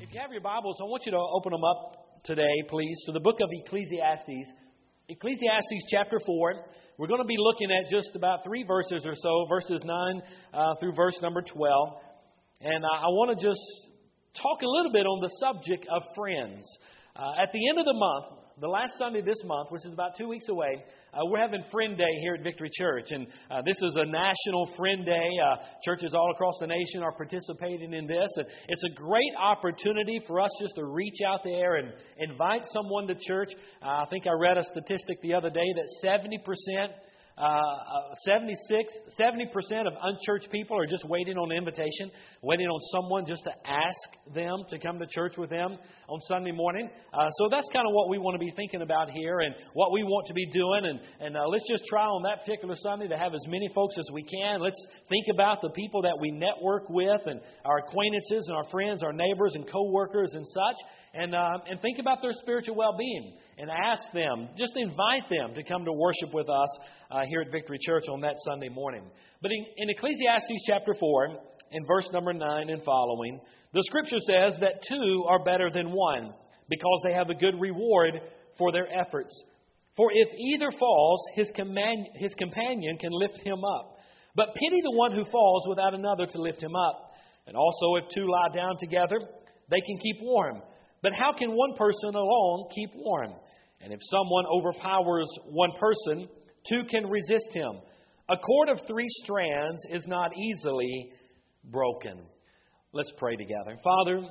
If you have your Bibles, I want you to open them up today, please, to the book of Ecclesiastes. Ecclesiastes chapter 4. We're going to be looking at just about three verses or so, verses 9 through verse number 12. And I want to just talk a little bit on the subject of friends. At the end of the month, the last Sunday this month, which is about 2 weeks away, we're having Friend Day here at Victory Church. And this is a national Friend Day. Churches all across the nation are participating in this. And it's a great opportunity for us just to reach out there and invite someone to church. I think I read a statistic the other day that 70% of unchurched people are just waiting on an invitation, waiting on someone just to ask them to come to church with them on Sunday morning. So that's kind of what we want to be thinking about here and what we want to be doing. And let's just try on that particular Sunday to have as many folks as we can. Let's think about the people that we network with and our acquaintances and our friends, our neighbors and co-workers and such. And think about their spiritual well-being and ask them, just invite them to come to worship with us here at Victory Church on that Sunday morning. But in Ecclesiastes chapter 4, in verse number 9 and following, the Scripture says that two are better than one because they have a good reward for their efforts. For if either falls, his companion can lift him up. But pity the one who falls without another to lift him up. And also if two lie down together, they can keep warm. But how can one person alone keep warm? And if someone overpowers one person, two can resist him. A cord of three strands is not easily broken. Let's pray together. Father,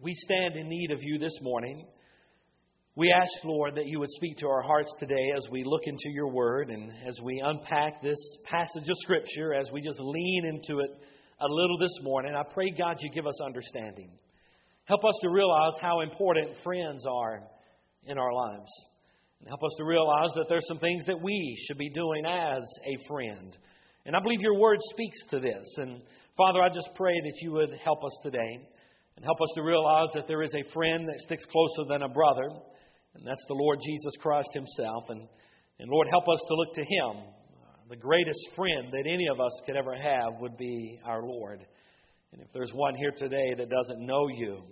we stand in need of you this morning. We ask, Lord, that you would speak to our hearts today as we look into your word and as we unpack this passage of Scripture, as we just lean into it a little this morning. I pray, God, you give us understanding. Help us to realize how important friends are in our lives. And help us to realize that there's some things that we should be doing as a friend. And I believe your word speaks to this. And Father, I just pray that you would help us today and help us to realize that there is a friend that sticks closer than a brother. And that's the Lord Jesus Christ himself. And Lord, help us to look to him. The greatest friend that any of us could ever have would be our Lord. And if there's one here today that doesn't know you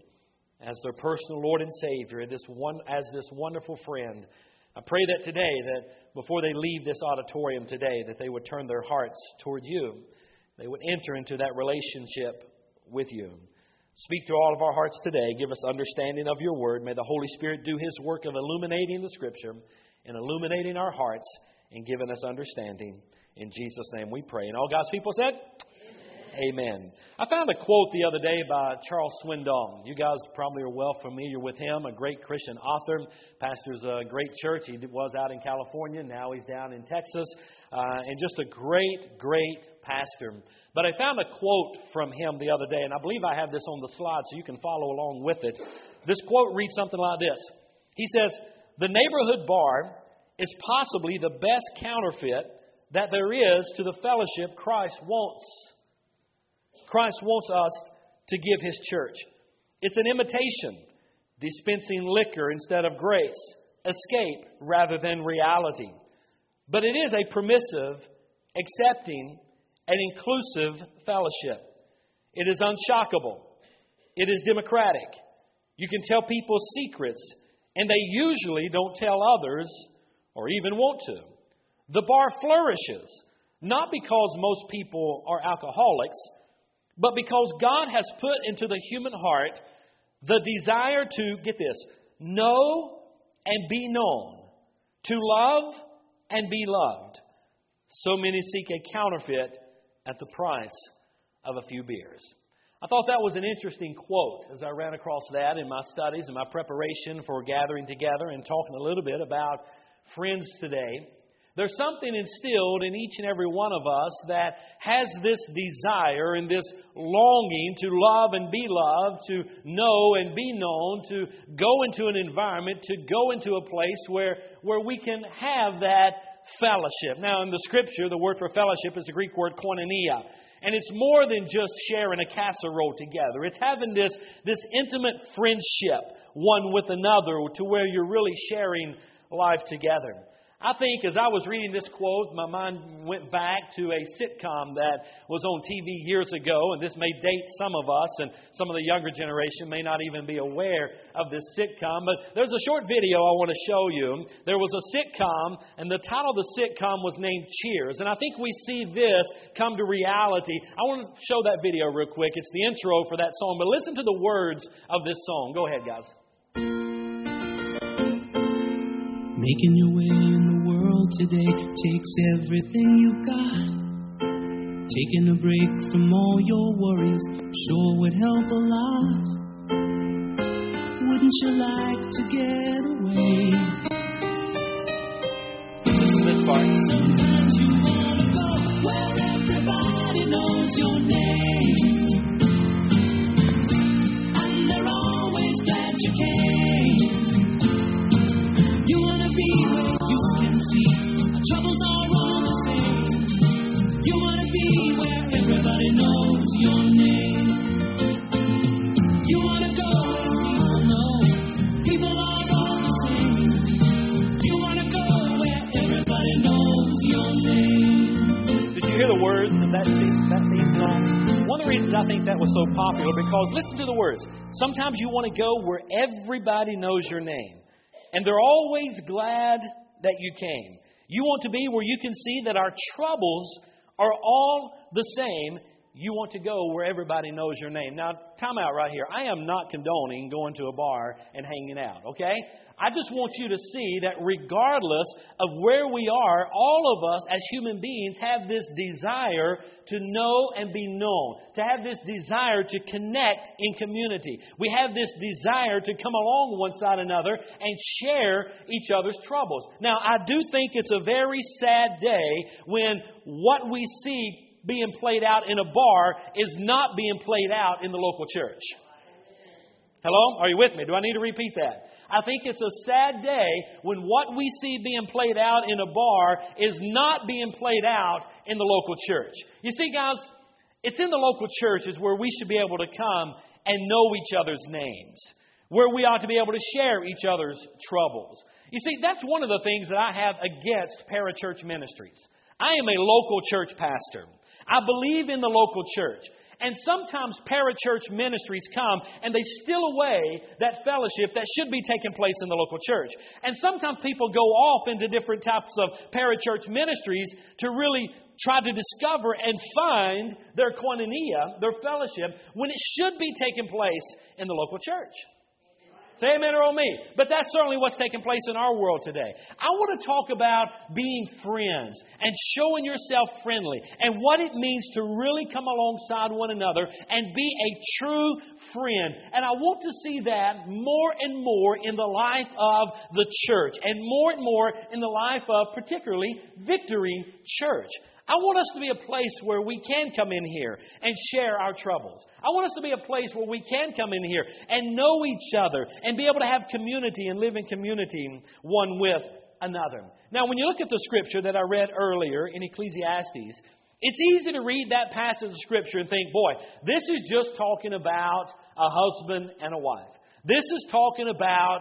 as their personal Lord and Savior, as this wonderful friend, I pray that today, that before they leave this auditorium today, that they would turn their hearts toward you. They would enter into that relationship with you. Speak to all of our hearts today. Give us understanding of your word. May the Holy Spirit do his work of illuminating the Scripture and illuminating our hearts and giving us understanding. In Jesus' name we pray. And all God's people said, Amen. I found a quote the other day by Charles Swindoll. You guys probably are well familiar with him, a great Christian author, pastors a great church. He was out in California, now he's down in Texas, and just a great, great pastor. But I found a quote from him the other day, and I believe I have this on the slide so you can follow along with it. This quote reads something like this. He says, "The neighborhood bar is possibly the best counterfeit that there is to the fellowship Christ wants. Christ wants us to give his church. It's an imitation, dispensing liquor instead of grace, escape rather than reality. But it is a permissive, accepting, and inclusive fellowship. It is unshockable. It is democratic. You can tell people secrets, and they usually don't tell others or even want to. The bar flourishes, not because most people are alcoholics, but because God has put into the human heart the desire to, get this, know and be known, to love and be loved. So many seek a counterfeit at the price of a few beers." I thought that was an interesting quote as I ran across that in my studies and my preparation for gathering together and talking a little bit about friends today. There's something instilled in each and every one of us that has this desire and this longing to love and be loved, to know and be known, to go into an environment, to go into a place where we can have that fellowship. Now, in the Scripture, the word for fellowship is the Greek word koinonia. And it's more than just sharing a casserole together. It's having this intimate friendship, one with another, to where you're really sharing life together. I think as I was reading this quote, my mind went back to a sitcom that was on TV years ago. And this may date some of us, and some of the younger generation may not even be aware of this sitcom. But there's a short video I want to show you. There was a sitcom, and the title of the sitcom was named Cheers. And I think we see this come to reality. I want to show that video real quick. It's the intro for that song. But listen to the words of this song. Go ahead, guys. Making your way in the world today takes everything you got. Taking a break from all your worries sure would help a lot. Wouldn't you like to get away? This part. Sometimes you want to go where everybody knows your name. And they're always glad you came. Everybody knows your name. You want to go where people know. People are all the same. You want to go where everybody knows your name. Did you hear the words of that theme song? One of the reasons I think that was so popular, because listen to the words. Sometimes you want to go where everybody knows your name. And they're always glad that you came. You want to be where you can see that our troubles are all the same. You want to go where everybody knows your name. Now, time out right here. I am not condoning going to a bar and hanging out, okay? I just want you to see that regardless of where we are, all of us as human beings have this desire to know and be known, to have this desire to connect in community. We have this desire to come along one side another and share each other's troubles. Now, I do think it's a very sad day when what we see being played out in a bar is not being played out in the local church. Hello? Are you with me? Do I need to repeat that? I think it's a sad day when what we see being played out in a bar is not being played out in the local church. You see, guys, it's in the local churches where we should be able to come and know each other's names, where we ought to be able to share each other's troubles. You see, that's one of the things that I have against parachurch ministries. I am a local church pastor. I believe in the local church. And sometimes parachurch ministries come and they steal away that fellowship that should be taking place in the local church. And sometimes people go off into different types of parachurch ministries to really try to discover and find their koinonia, their fellowship, when it should be taking place in the local church. Say amen or oh me. But that's certainly what's taking place in our world today. I want to talk about being friends and showing yourself friendly and what it means to really come alongside one another and be a true friend. And I want to see that more and more in the life of the church and more in the life of particularly Victory Church. I want us to be a place where we can come in here and share our troubles. I want us to be a place where we can come in here and know each other and be able to have community and live in community one with another. Now, when you look at the scripture that I read earlier in Ecclesiastes, it's easy to read that passage of scripture and think, boy, this is just talking about a husband and a wife. This is talking about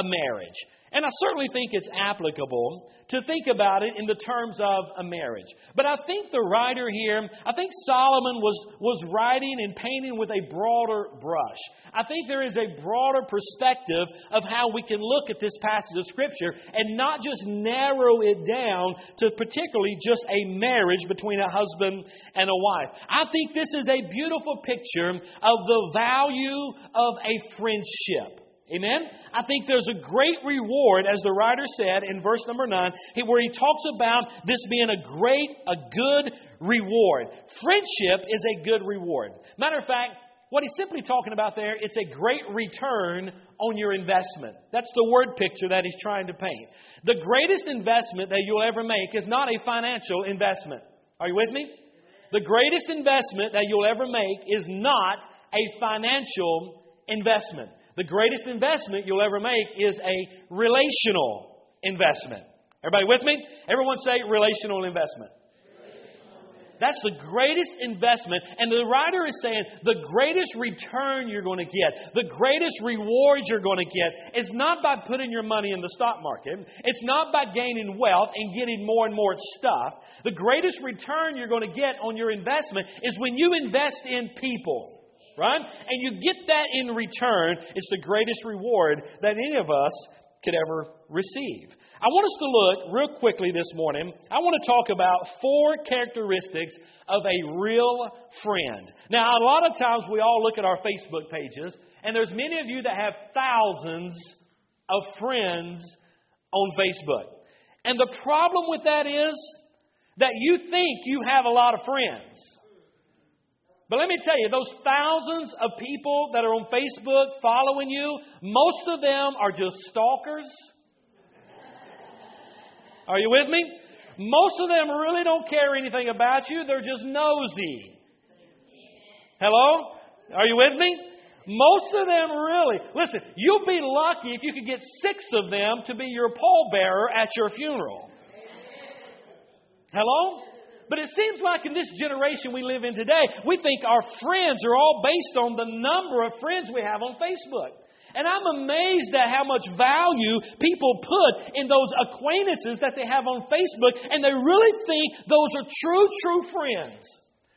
a marriage. And I certainly think it's applicable to think about it in the terms of a marriage. But I think the writer here, I think Solomon was writing and painting with a broader brush. I think there is a broader perspective of how we can look at this passage of Scripture and not just narrow it down to particularly just a marriage between a husband and a wife. I think this is a beautiful picture of the value of a friendship. Amen? I think there's a great reward, as the writer said in verse number 9, where he talks about this being a good reward. Friendship is a good reward. Matter of fact, what he's simply talking about there, it's a great return on your investment. That's the word picture that he's trying to paint. The greatest investment that you'll ever make is not a financial investment. Are you with me? The greatest investment that you'll ever make is not a financial investment. The greatest investment you'll ever make is a relational investment. Everybody with me? Everyone say relational investment. That's the greatest investment. And the writer is saying the greatest return you're going to get, the greatest reward you're going to get, is not by putting your money in the stock market. It's not by gaining wealth and getting more and more stuff. The greatest return you're going to get on your investment is when you invest in people, right? And you get that in return. It's the greatest reward that any of us could ever receive. I want us to look real quickly this morning. I want to talk about four characteristics of a real friend. Now, a lot of times we all look at our Facebook pages, and there's many of you that have thousands of friends on Facebook. And the problem with that is that you think you have a lot of friends. But let me tell you, those thousands of people that are on Facebook following you, most of them are just stalkers. Are you with me? Most of them really don't care anything about you. They're just nosy. Hello? Are you with me? Most of them really. Listen, you'll be lucky if you could get six of them to be your pallbearer at your funeral. Hello? But it seems like in this generation we live in today, we think our friends are all based on the number of friends we have on Facebook. And I'm amazed at how much value people put in those acquaintances that they have on Facebook. And they really think those are true friends.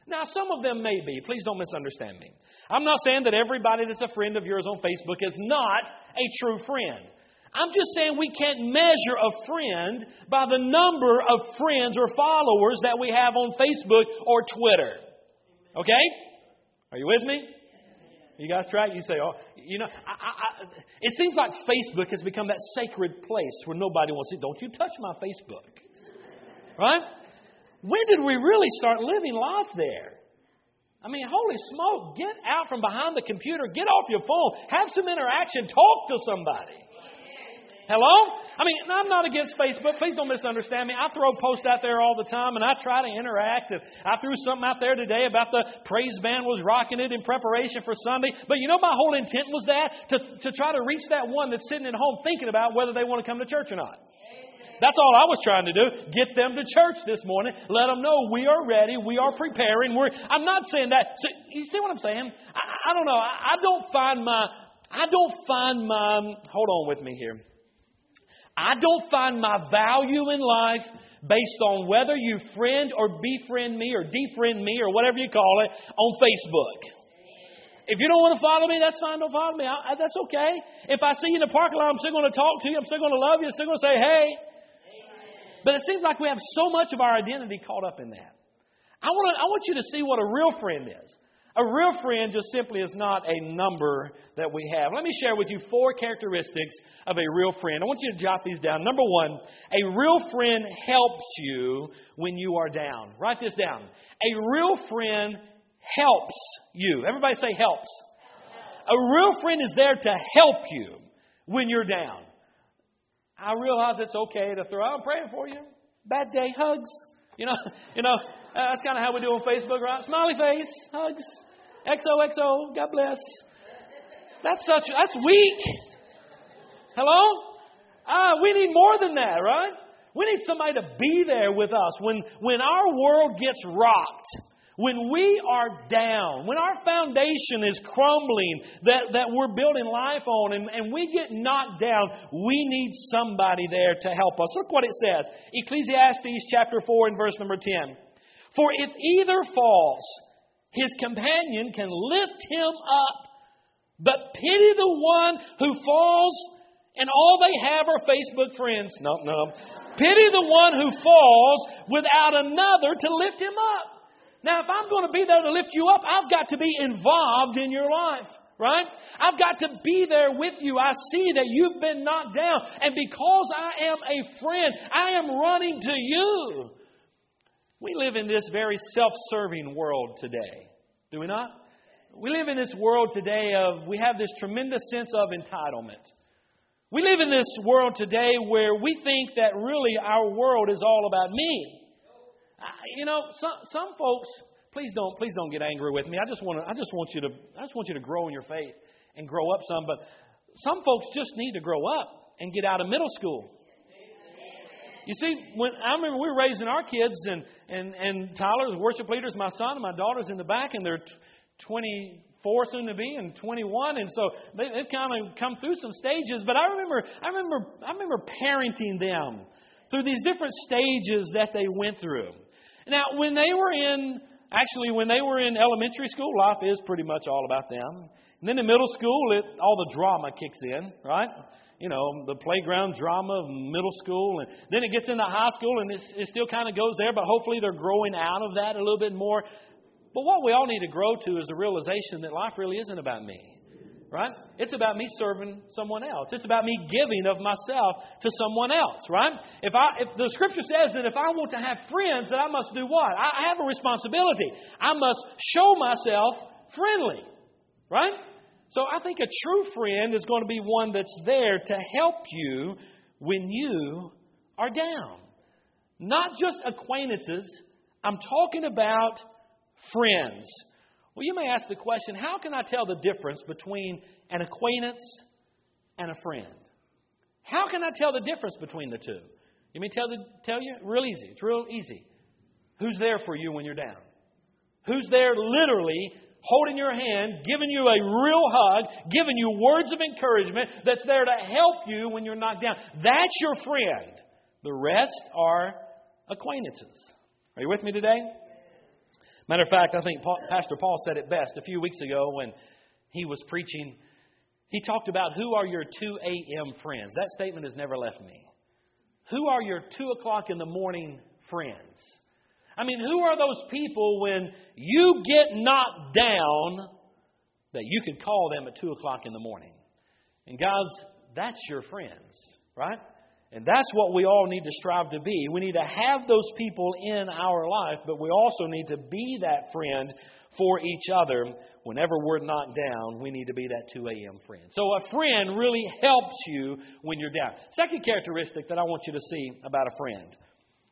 Now, some of them may be. Please don't misunderstand me. I'm not saying that everybody that's a friend of yours on Facebook is not a true friend. I'm just saying we can't measure a friend by the number of friends or followers that we have on Facebook or Twitter. Okay? Are you with me? You guys try it? You say, oh, you know, it seems like Facebook has become that sacred place where nobody wants it. Don't you touch my Facebook. Right? When did we really start living life there? I mean, holy smoke, get out from behind the computer. Get off your phone. Have some interaction. Talk to somebody. Hello? I mean, I'm not against Facebook. Please don't misunderstand me. I throw posts out there all the time, and I try to interact. And I threw something out there today about the praise band was rocking it in preparation for Sunday. But you know, my whole intent was that to try to reach that one that's sitting at home thinking about whether they want to come to church or not. That's all I was trying to do. Get them to church this morning. Let them know we are ready. We are preparing. I'm not saying that. So, you see what I'm saying? I don't know. I don't find my. Hold on with me here. I don't find my value in life based on whether you friend or befriend me or defriend me or whatever you call it on Facebook. If you don't want to follow me, that's fine. Don't follow me. That's okay. If I see you in the parking lot, I'm still going to talk to you. I'm still going to love you. I'm still going to say, hey. But it seems like we have so much of our identity caught up in that. I want you to see what a real friend is. A real friend just simply is not a number that we have. Let me share with you four characteristics of a real friend. I want you to jot these down. Number one, a real friend helps you when you are down. Write this down. A real friend helps you. Everybody say helps. A real friend is there to help you when you're down. I realize it's okay to throw out, I'm praying for you. Bad day, hugs. You know, that's kind of how we do on Facebook, right? Smiley face, hugs, XOXO, God bless. That's weak. Hello? We need more than that, right? We need somebody to be there with us. When our world gets rocked, when we are down, when our foundation is crumbling that we're building life on and we get knocked down, we need somebody there to help us. Look what it says. Ecclesiastes chapter 4 and verse number 10. For if either falls, his companion can lift him up. But pity the one who falls and all they have are Facebook friends. No. Pity the one who falls without another to lift him up. Now, if I'm going to be there to lift you up, I've got to be involved in your life, right? I've got to be there with you. I see that you've been knocked down. And because I am a friend, I am running to you. We live in this very self-serving world today, do we not? We live in this world today of, we have this tremendous sense of entitlement. We live in this world today where we think that really our world is all about me. Some folks, please don't get angry with me. I just want you to grow in your faith and grow up some. But some folks just need to grow up and get out of middle school. You see, when I remember we were raising our kids, and Tyler's worship leaders, my son and my daughter's in the back, and they're 24 soon to be and 21, and so they've kind of come through some stages. But I remember parenting them through these different stages that they went through. Now, when they were in elementary school, life is pretty much all about them. And then in middle school, all the drama kicks in, right? You know, the playground drama of middle school. And then it gets into high school, and it still kind of goes there, but hopefully they're growing out of that a little bit more. But what we all need to grow to is the realization that life really isn't about me, right? It's about me serving someone else. It's about me giving of myself to someone else, right? If the scripture says that if I want to have friends, that I must do what? I have a responsibility. I must show myself friendly, right? So I think a true friend is going to be one that's there to help you when you are down. Not just acquaintances. I'm talking about friends. Well, you may ask the question, how can I tell the difference between an acquaintance and a friend? How can I tell the difference between the two? You may tell you? Real easy. It's real easy. Who's there for you when you're down? Who's there literally holding your hand, giving you a real hug, giving you words of encouragement, that's there to help you when you're knocked down? That's your friend. The rest are acquaintances. Are you with me today? Matter of fact, I think Pastor Paul said it best a few weeks ago when he was preaching. He talked about who are your 2 a.m. friends. That statement has never left me. Who are your 2 o'clock in the morning friends? I mean, who are those people when you get knocked down that you could call them at 2 o'clock in the morning? And guys, that's your friends, right? And that's what we all need to strive to be. We need to have those people in our life, but we also need to be that friend for each other. Whenever we're knocked down, we need to be that 2 a.m. friend. So a friend really helps you when you're down. Second characteristic that I want you to see about a friend.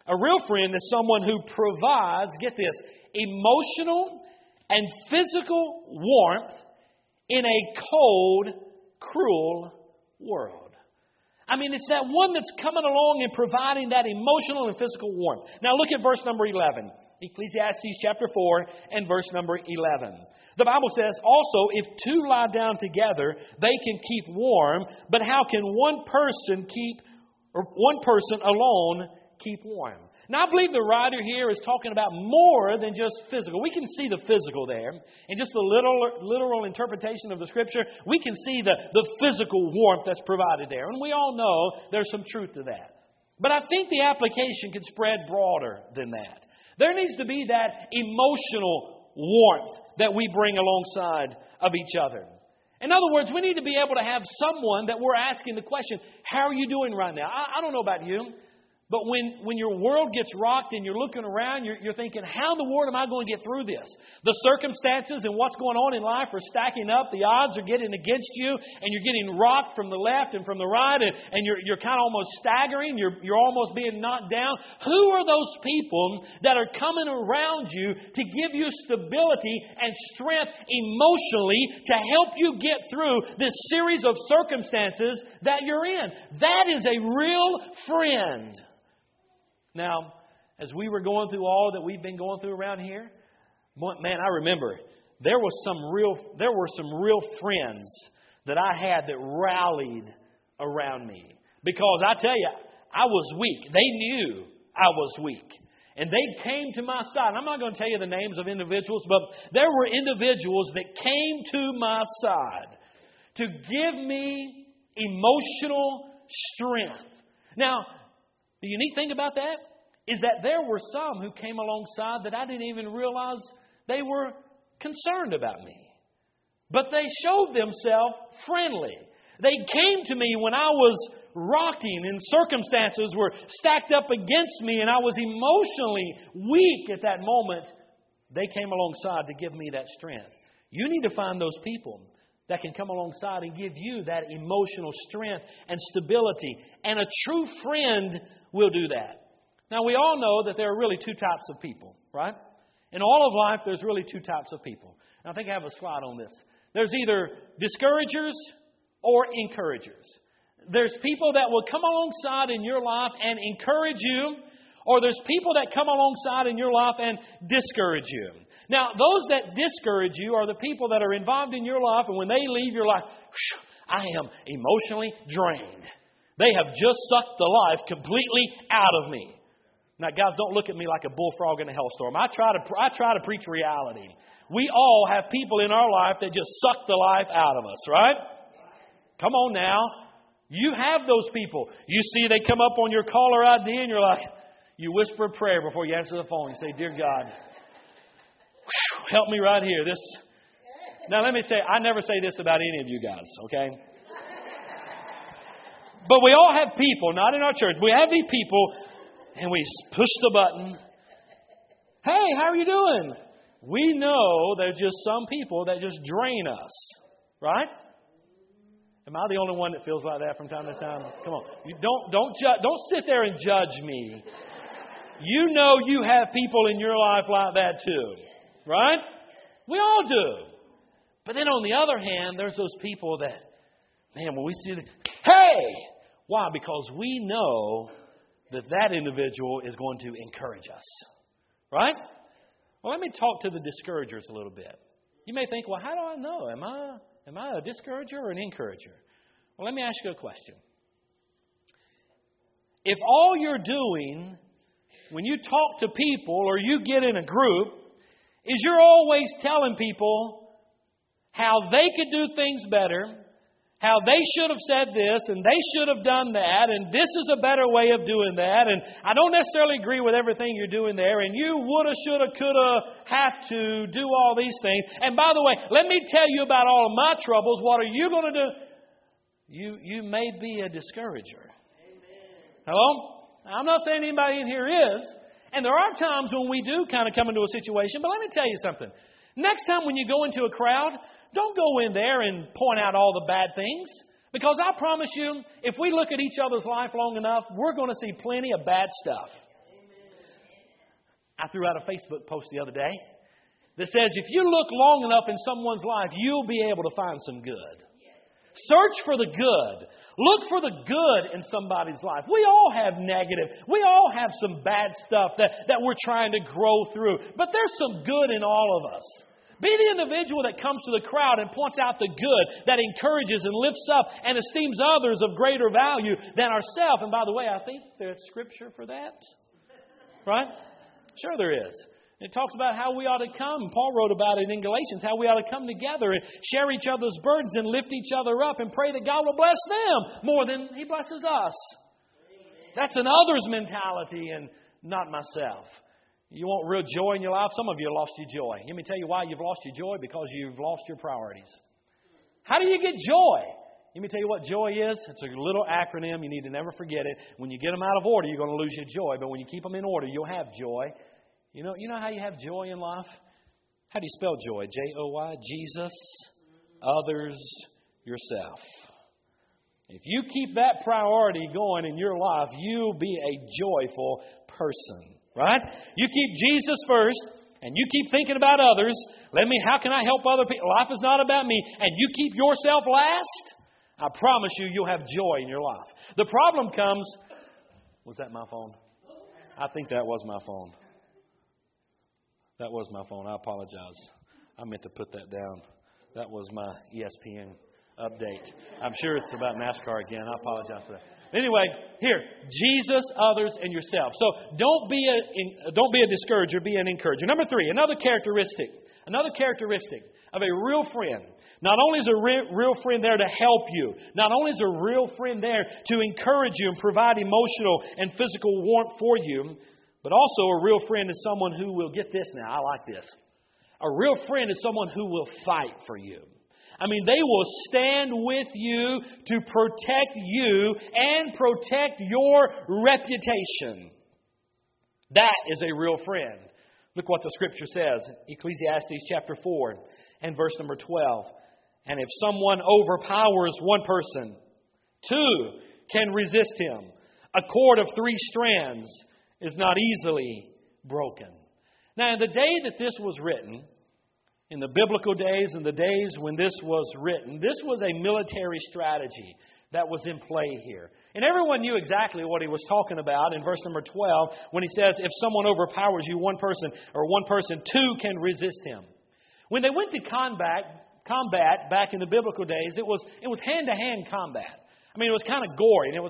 A real friend is someone who provides, get this, emotional and physical warmth in a cold, cruel world. I mean, it's that one that's coming along and providing that emotional and physical warmth. Now look at verse number 11. Ecclesiastes chapter 4 and verse number 11. The Bible says, also, if two lie down together, they can keep warm. But how can one person alone keep warm? Now I believe the writer here is talking about more than just physical. We can see the physical there. And just the literal interpretation of the scripture, we can see the physical warmth that's provided there. And we all know there's some truth to that. But I think the application can spread broader than that. There needs to be that emotional warmth that we bring alongside of each other. In other words, we need to be able to have someone that we're asking the question, how are you doing right now? I don't know about you. But when your world gets rocked and you're looking around, you're thinking, how in the world am I going to get through this? The circumstances and what's going on in life are stacking up. The odds are getting against you, and you're getting rocked from the left and from the right, and you're kind of almost staggering. You're almost being knocked down. Who are those people that are coming around you to give you stability and strength emotionally to help you get through this series of circumstances that you're in? That is a real friend. Now, as we were going through all that we've been going through around here, man, I remember there were some real friends that I had that rallied around me. Because I tell you, I was weak. They knew I was weak. And they came to my side. And I'm not going to tell you the names of individuals, but there were individuals that came to my side to give me emotional strength. Now, the unique thing about that is that there were some who came alongside that I didn't even realize they were concerned about me. But they showed themselves friendly. They came to me when I was rocking and circumstances were stacked up against me and I was emotionally weak at that moment. They came alongside to give me that strength. You need to find those people that can come alongside and give you that emotional strength and stability. And a true friend will do that. Now, we all know that there are really two types of people, right? In all of life, there's really two types of people. And I think I have a slide on this. There's either discouragers or encouragers. There's people that will come alongside in your life and encourage you, or there's people that come alongside in your life and discourage you. Now, those that discourage you are the people that are involved in your life, and when they leave, you're like, I am emotionally drained. They have just sucked the life completely out of me. Now, guys, don't look at me like a bullfrog in a hellstorm. I try to preach reality. We all have people in our life that just suck the life out of us, right? Come on now. You have those people. You see they come up on your caller ID and you're like, you whisper a prayer before you answer the phone. You say, Dear God, help me right here. This. Now, let me tell you, I never say this about any of you guys, okay? But we all have people, not in our church. We have these people and we push the button. Hey, how are you doing? We know there's just some people that just drain us, right? Am I the only one that feels like that from time to time? Come on. You don't sit there and judge me. You know you have people in your life like that too, right? We all do. But then on the other hand, there's those people that, man, when we see them, hey! Why? Because we know that individual is going to encourage us, right? Well, let me talk to the discouragers a little bit. You may think, well, how do I know? Am I a discourager or an encourager? Well, let me ask you a question. If all you're doing when you talk to people or you get in a group is you're always telling people how they could do things better, how they should have said this and they should have done that, and this is a better way of doing that, and I don't necessarily agree with everything you're doing there, and you woulda, shoulda, coulda, have to do all these things. And by the way, let me tell you about all of my troubles. What are you going to do? You may be a discourager. Amen. Hello? I'm not saying anybody in here is. And there are times when we do kind of come into a situation, but let me tell you something. Next time when you go into a crowd, don't go in there and point out all the bad things. Because I promise you, if we look at each other's life long enough, we're going to see plenty of bad stuff. I threw out a Facebook post the other day that says, if you look long enough in someone's life, you'll be able to find some good. Search for the good. Look for the good in somebody's life. We all have negative. We all have some bad stuff that we're trying to grow through. But there's some good in all of us. Be the individual that comes to the crowd and points out the good, that encourages and lifts up and esteems others of greater value than ourselves. And by the way, I think there's scripture for that. Right? Sure there is. It talks about how we ought to come. Paul wrote about it in Galatians, how we ought to come together and share each other's burdens and lift each other up and pray that God will bless them more than He blesses us. That's an others mentality and not myself. You want real joy in your life? Some of you lost your joy. Let me tell you why you've lost your joy. Because you've lost your priorities. How do you get joy? Let me tell you what joy is. It's a little acronym. You need to never forget it. When you get them out of order, you're going to lose your joy. But when you keep them in order, you'll have joy. You know how you have joy in life? How do you spell joy? Joy. Jesus, others, yourself. If you keep that priority going in your life, you'll be a joyful person. Right? You keep Jesus first and you keep thinking about others. How can I help other people? Life is not about me. And you keep yourself last. I promise you, you'll have joy in your life. The problem comes. Was that my phone? I think that was my phone. That was my phone. I apologize. I meant to put that down. That was my ESPN update. I'm sure it's about NASCAR again. I apologize for that. Anyway, here, Jesus, others, and yourself. So don't be a discourager, be an encourager. Number three, another characteristic of a real friend. Not only is a real friend there to help you, not only is a real friend there to encourage you and provide emotional and physical warmth for you, but also a real friend is someone who will, get this now, I like this. A real friend is someone who will fight for you. I mean, they will stand with you to protect you and protect your reputation. That is a real friend. Look what the scripture says. Ecclesiastes chapter 4 and verse number 12. And if someone overpowers one person, two can resist him. A cord of three strands is not easily broken. Now, in the day that this was written, in the biblical days, in the days when this was written, this was a military strategy that was in play here. And everyone knew exactly what he was talking about in verse number 12 when he says, if someone overpowers you, one person, two can resist him. When they went to combat back in the biblical days, it was hand-to-hand combat. I mean, it was kind of gory and it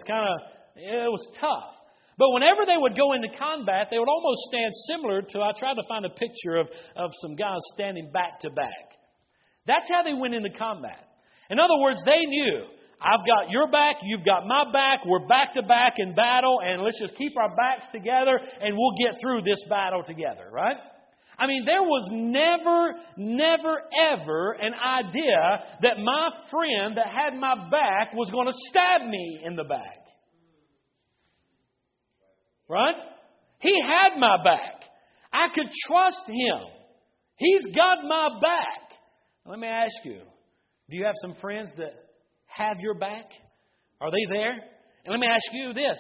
was tough. But whenever they would go into combat, they would almost stand similar to, I tried to find a picture of some guys standing back to back. That's how they went into combat. In other words, they knew, I've got your back, you've got my back, we're back to back in battle, and let's just keep our backs together and we'll get through this battle together, right? I mean, there was never, ever an idea that my friend that had my back was going to stab me in the back. Right? He had my back. I could trust him. He's got my back. Let me ask you, do you have some friends that have your back? Are they there? And let me ask you this.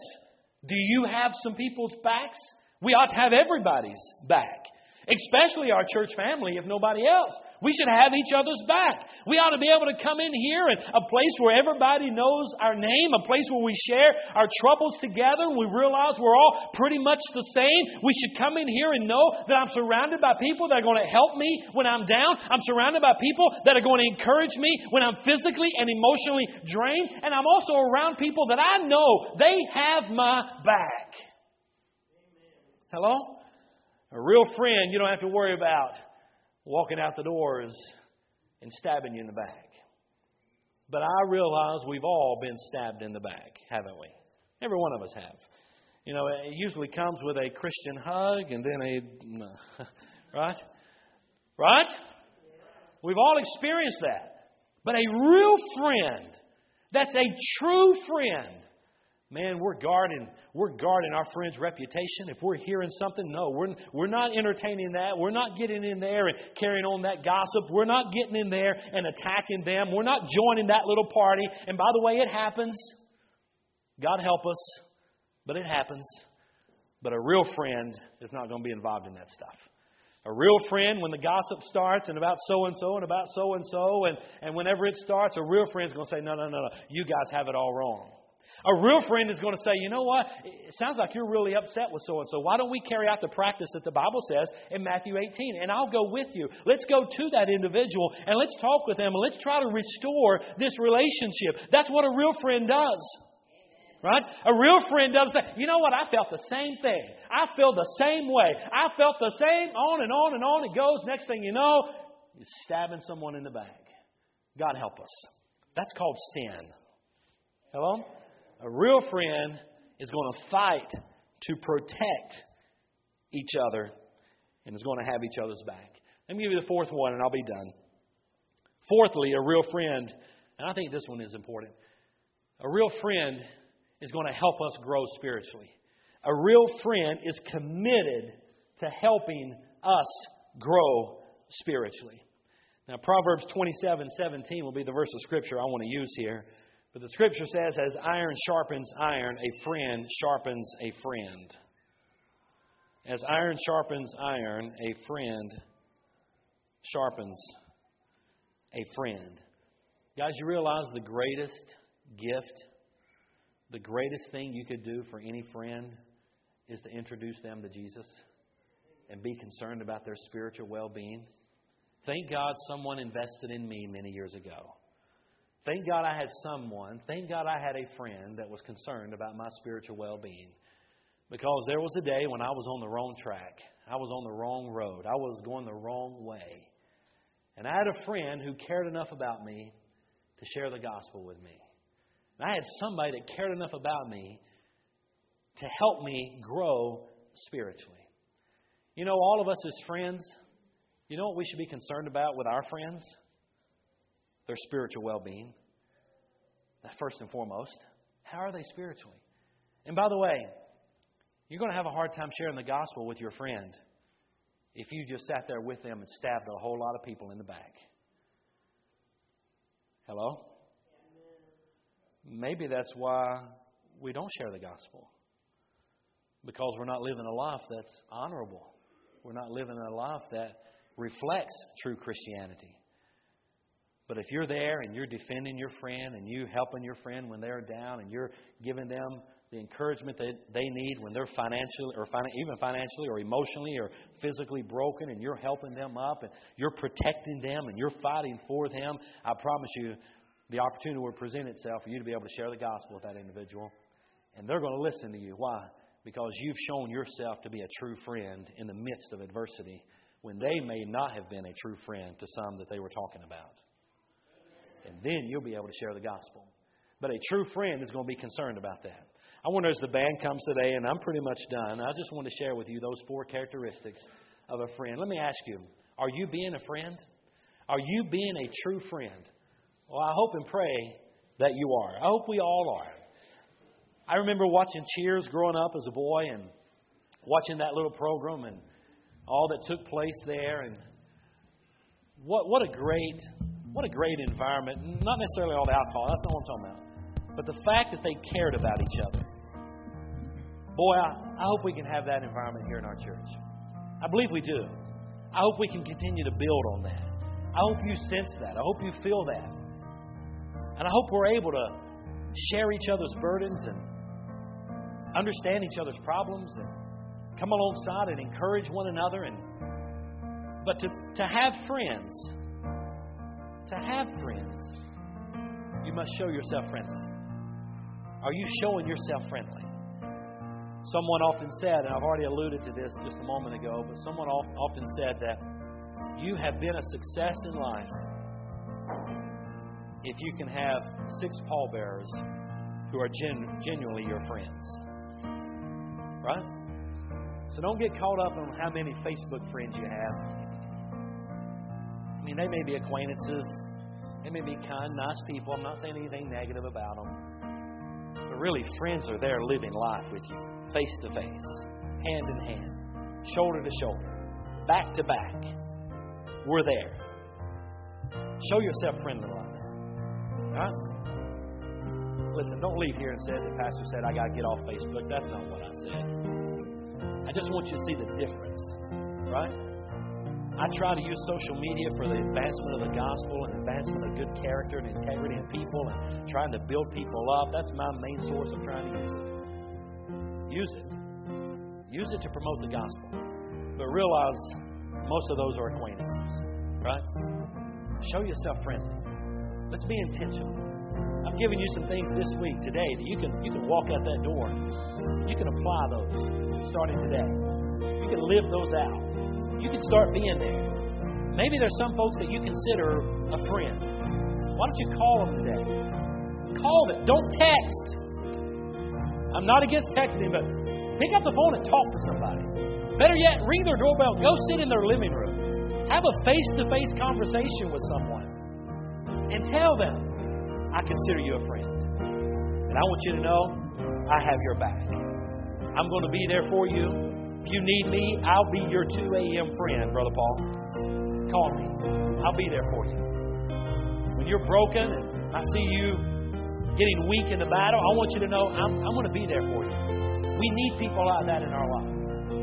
Do you have some people's backs? We ought to have everybody's back, especially our church family, if nobody else. We should have each other's back. We ought to be able to come in here and a place where everybody knows our name, a place where we share our troubles together. We realize we're all pretty much the same. We should come in here and know that I'm surrounded by people that are going to help me when I'm down. I'm surrounded by people that are going to encourage me when I'm physically and emotionally drained. And I'm also around people that I know they have my back. Hello? A real friend you don't have to worry about walking out the doors and stabbing you in the back. But I realize we've all been stabbed in the back, haven't we? Every one of us have. You know, it usually comes with a Christian hug and then a... Right? Right? We've all experienced that. But a real friend, that's a true friend, man, we're guarding our friend's reputation. If we're hearing something, no, we're not entertaining that. We're not getting in there and carrying on that gossip. We're not getting in there and attacking them. We're not joining that little party. And by the way, it happens. God help us, but it happens. But a real friend is not going to be involved in that stuff. A real friend, when the gossip starts and about so-and-so and about so-and-so, and whenever it starts, a real friend's going to say, no, you guys have it all wrong. A real friend is going to say, you know what? It sounds like you're really upset with so-and-so. Why don't we carry out the practice that the Bible says in Matthew 18? And I'll go with you. Let's go to that individual and let's talk with them. And let's try to restore this relationship. That's what a real friend does. Right? A real friend doesn't say, you know what? I felt the same thing. I feel the same way. I felt the same. On and on and on it goes. Next thing you know, you're stabbing someone in the back. God help us. That's called sin. Hello? A real friend is going to fight to protect each other and is going to have each other's back. Let me give you the fourth one and I'll be done. Fourthly, a real friend, and I think this one is important. A real friend is going to help us grow spiritually. A real friend is committed to helping us grow spiritually. Now, Proverbs 27:17 will be the verse of Scripture I want to use here. But the Scripture says, as iron sharpens iron, a friend sharpens a friend. As iron sharpens iron, a friend sharpens a friend. Guys, you realize the greatest gift, the greatest thing you could do for any friend is to introduce them to Jesus and be concerned about their spiritual well-being. Thank God someone invested in me many years ago. Thank God I had someone. Thank God I had a friend that was concerned about my spiritual well-being. Because there was a day when I was on the wrong track. I was on the wrong road. I was going the wrong way. And I had a friend who cared enough about me to share the gospel with me. And I had somebody that cared enough about me to help me grow spiritually. You know, all of us as friends, you know what we should be concerned about with our friends? Their spiritual well-being. First and foremost, how are they spiritually? And by the way, you're going to have a hard time sharing the gospel with your friend if you just sat there with them and stabbed a whole lot of people in the back. Hello? Maybe that's why we don't share the gospel. Because we're not living a life that's honorable. We're not living a life that reflects true Christianity. But if you're there and you're defending your friend and you helping your friend when they're down and you're giving them the encouragement that they need when they're financially or emotionally or physically broken, and you're helping them up and you're protecting them and you're fighting for them, I promise you the opportunity will present itself for you to be able to share the gospel with that individual. And they're going to listen to you. Why? Because you've shown yourself to be a true friend in the midst of adversity when they may not have been a true friend to some that they were talking about. And then you'll be able to share the gospel. But a true friend is going to be concerned about that. I wonder, as the band comes today, and I'm pretty much done, I just want to share with you those four characteristics of a friend. Let me ask you, are you being a friend? Are you being a true friend? Well, I hope and pray that you are. I hope we all are. I remember watching Cheers growing up as a boy and watching that little program and all that took place there. And what a great environment. Not necessarily all the alcohol. That's not what I'm talking about. But the fact that they cared about each other. Boy, I hope we can have that environment here in our church. I believe we do. I hope we can continue to build on that. I hope you sense that. I hope you feel that. And I hope we're able to share each other's burdens and understand each other's problems and come alongside and encourage one another. But to have friends, you must show yourself friendly. Are you showing yourself friendly? Someone often said, and I've already alluded to this just a moment ago, but someone often said that you have been a success in life if you can have 6 pallbearers who are genuinely your friends. Right? So don't get caught up on how many Facebook friends you have. I mean, they may be acquaintances. They may be kind, nice people. I'm not saying anything negative about them. But really, friends are there living life with you, face to face, hand in hand, shoulder to shoulder, back to back. We're there. Show yourself friendly like that. All right? Listen, don't leave here and say the pastor said, I got to get off Facebook. That's not what I said. I just want you to see the difference. Right? I try to use social media for the advancement of the gospel and advancement of good character and integrity in people and trying to build people up. That's my main source of trying to use it. Use it. Use it to promote the gospel. But realize most of those are acquaintances, right? Show yourself friendly. Let's be intentional. I'm giving you some things this week, today, that you can walk out that door. You can apply those starting today. You can live those out. You can start being there. Maybe there's some folks that you consider a friend. Why don't you call them today? Call them. Don't text. I'm not against texting, but pick up the phone and talk to somebody. Better yet, ring their doorbell. Go sit in their living room. Have a face-to-face conversation with someone. And tell them, I consider you a friend. And I want you to know, I have your back. I'm going to be there for you. If you need me, I'll be your 2 a.m. friend, Brother Paul. Call me. I'll be there for you. When you're broken and I see you getting weak in the battle, I want you to know, I'm going to be there for you. We need people like that in our life.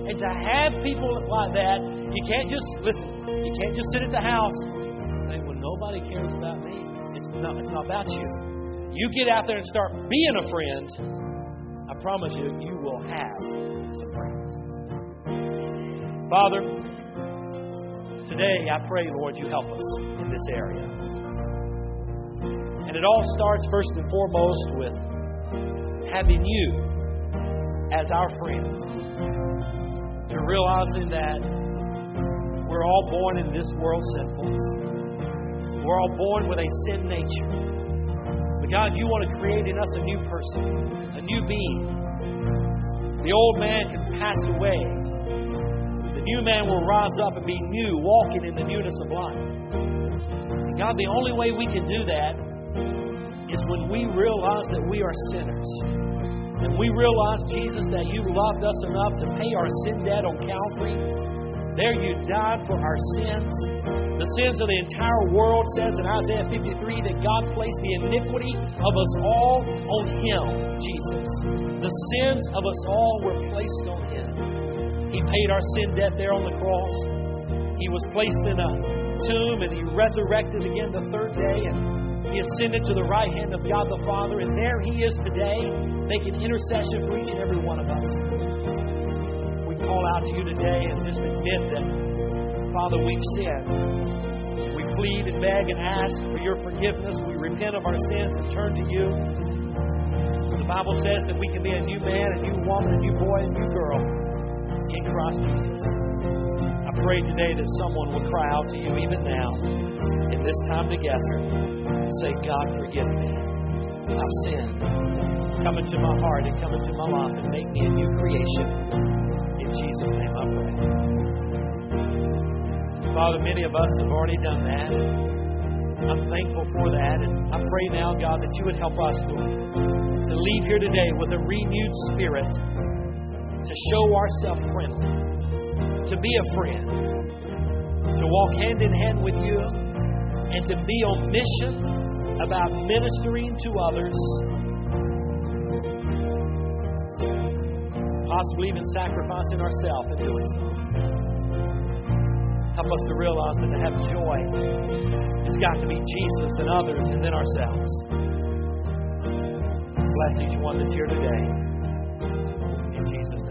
And to have people like that, you can't just sit at the house and think, well, nobody cares about me. It's not about you. You get out there and start being a friend, I promise you, you will have some friends. Father, today I pray, Lord, you help us in this area. And it all starts first and foremost with having you as our friend. And realizing that we're all born in this world sinful. We're all born with a sin nature. But God, you want to create in us a new person, a new being. The old man can pass away. The new man will rise up and be new, walking in the newness of life. And God, the only way we can do that is when we realize that we are sinners. And we realize, Jesus, that you loved us enough to pay our sin debt on Calvary. There you died for our sins. The sins of the entire world, says in Isaiah 53, that God placed the iniquity of us all on Him, Jesus. The sins of us all were placed on Him. He paid our sin debt there on the cross. He was placed in a tomb and He resurrected again the third day, and He ascended to the right hand of God the Father, and there He is today making intercession for each and every one of us. We call out to you today and just admit that, Father, we've sinned. We plead and beg and ask for your forgiveness. We repent of our sins and turn to you. The Bible says that we can be a new man, a new woman, a new boy, a new girl in Christ Jesus. I pray today that someone will cry out to you even now in this time together and say, God, forgive me. I've sinned. Come into my heart and come into my life and make me a new creation. In Jesus' name I pray. Father, many of us have already done that. I'm thankful for that. And I pray now, God, that you would help us, Lord, to leave here today with a renewed spirit to show ourselves friendly, to be a friend, to walk hand in hand with you, and to be on mission about ministering to others, possibly even sacrificing ourselves in doing so. Help us to realize that to have joy, it's got to be Jesus and others and then ourselves. Bless each one that's here today. In Jesus' name.